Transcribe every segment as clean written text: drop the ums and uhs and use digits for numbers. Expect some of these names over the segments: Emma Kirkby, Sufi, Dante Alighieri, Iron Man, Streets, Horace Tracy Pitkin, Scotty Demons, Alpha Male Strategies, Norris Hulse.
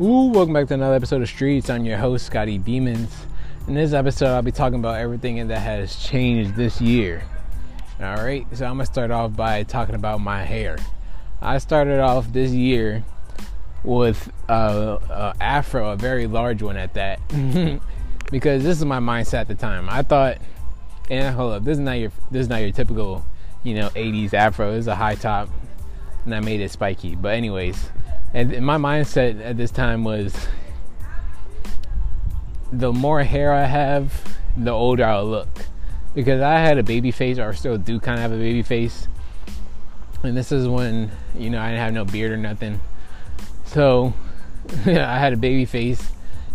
Ooh, welcome back to another episode of Streets. I'm your host, Scotty Demons. In this episode, I'll be talking about everything that has changed this year. Alright, so I'm going to start off by talking about my hair. I started off this year with an afro, a very large one at that. Because this is my mindset at the time. I thought, and hold up, this is not your typical, you know, 80s afro. It's a high top, and I made it spiky. But anyways, and my mindset at this time was, the more hair I have, the older I'll look. Because I had a baby face, or still do kind of have a baby face. And this is when, you know, I didn't have no beard or nothing. So, I had a baby face.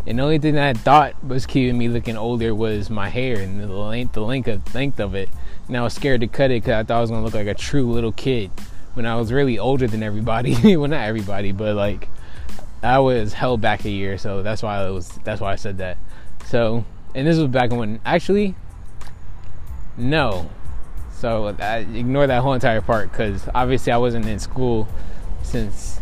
And the only thing that I thought was keeping me looking older was my hair and the length of it. And I was scared to cut it because I thought I was going to look like a true little kid. When I was really older than everybody, well, not everybody, but like I was held back a year, so that's why I said that. So, and this was back when actually, no, so I ignore that whole entire part because obviously I wasn't in school since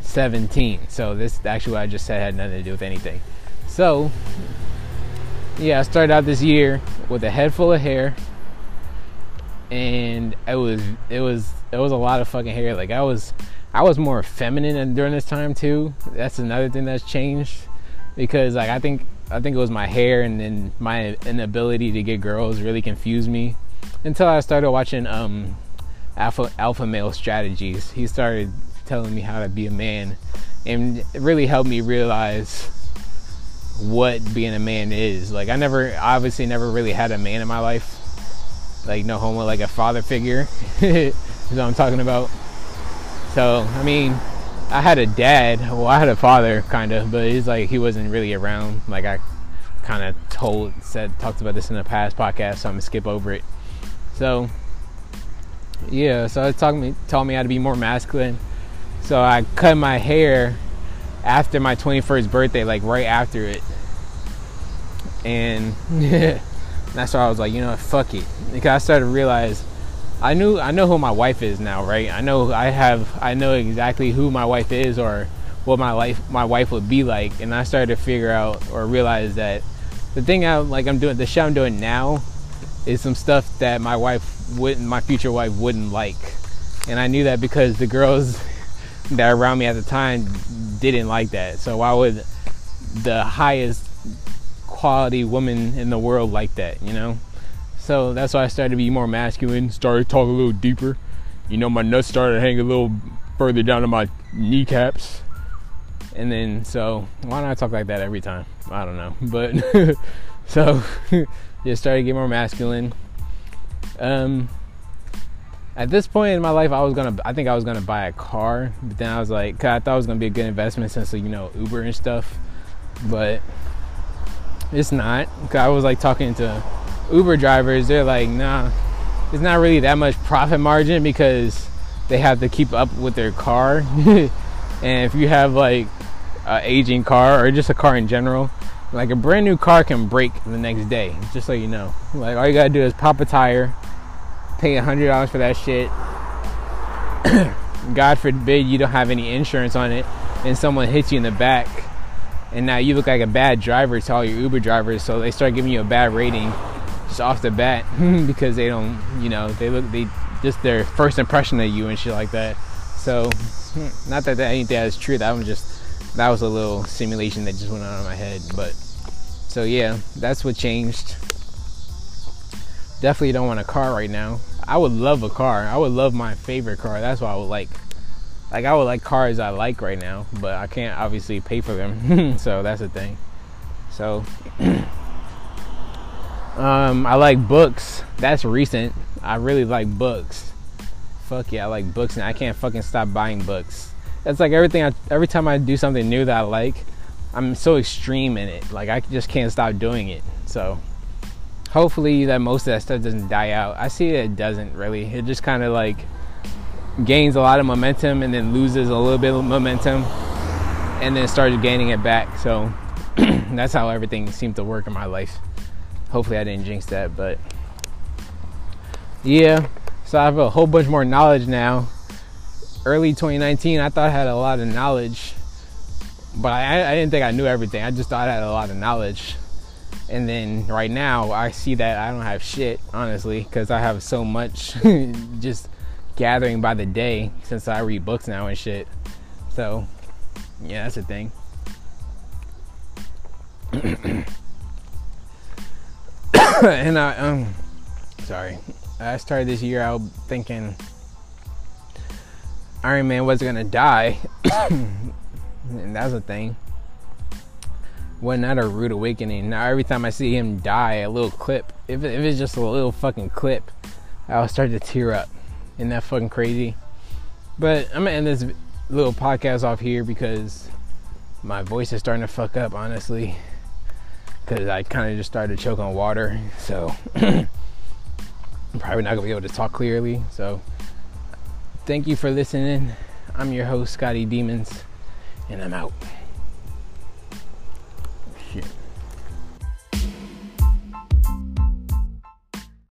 17. So this actually what I just said had nothing to do with anything. So, yeah, I started out this year with a head full of hair, and it was a lot of fucking hair. Like I was more feminine during this time too. That's another thing that's changed, because like I think it was my hair and then my inability to get girls really confused me until I started watching Alpha Male Strategies. He started telling me how to be a man, and it really helped me realize what being a man is. Like I obviously never really had a man in my life. Like no homo, like a father figure is what I'm talking about. So I mean, I had a dad, well I had a father kind of, but it's like he wasn't really around. Like I kind of talked about this in a past podcast, so I'm gonna skip over it. So yeah, so it taught me how to be more masculine. So I cut my hair after my 21st birthday, like right after it, and that's why I was like, you know what, fuck it. Because I started to realize, I know who my wife is now, right? I know exactly who my wife is, or what my wife would be like. And I started to figure out or realize that the thing I'm doing now is some stuff that my future wife wouldn't like. And I knew that because the girls that were around me at the time didn't like that. So why would the highest quality woman in the world like that, you know? So that's why I started to be more masculine, started talking a little deeper, you know, my nuts started hanging a little further down to my kneecaps. And then, so why don't I talk like that every time? I don't know, but so just started to get more masculine. At this point in my life, I think I was gonna buy a car, but then I was like, 'cause I thought it was gonna be a good investment since, you know, Uber and stuff, but it's not. I was like talking to Uber drivers, they're like, nah, it's not really that much profit margin because they have to keep up with their car. And if you have like an aging car or just a car in general, like a brand new car can break the next day, just so you know. Like all you gotta do is pop a tire, pay $100 for that shit. God forbid you don't have any insurance on it and someone hits you in the back. And now you look like a bad driver to all your Uber drivers, so they start giving you a bad rating just off the bat because they don't, you know, they just their first impression of you and shit like that. So, not that anything is true. That was a little simulation that just went on in my head. But so yeah, that's what changed. Definitely don't want a car right now. I would love a car. I would love my favorite car. That's what I would like. Like I would like cars I like right now, but I can't obviously pay for them. So that's the thing. So I like books. That's recent. I really like books. Fuck yeah, I like books, and I can't fucking stop buying books. That's like every time I do something new that I like, I'm so extreme in it. Like I just can't stop doing it. So hopefully that most of that stuff doesn't die out. I see it doesn't really. It just kind of like gains a lot of momentum and then loses a little bit of momentum and then starts gaining it back. So that's how everything seemed to work in my life. Hopefully I didn't jinx that, but yeah. So I have a whole bunch more knowledge now. Early 2019, I thought I had a lot of knowledge, But I didn't think I knew everything. I just thought I had a lot of knowledge. And then right now, I see that I don't have shit, honestly, because I have so much just gathering by the day since I read books now and shit. So, yeah, that's a thing. And I started this year out thinking Iron Man wasn't gonna die. And that was a thing. Wasn't that a rude awakening? Now every time I see him die, a little clip, if it's just a little fucking clip, I'll start to tear up. Isn't that fucking crazy? But I'm gonna end this little podcast off here because my voice is starting to fuck up, honestly, because I kind of just started choking on water, so I'm probably not gonna be able to talk clearly. So thank you for listening. I'm your host, Scotty Demons, and I'm out.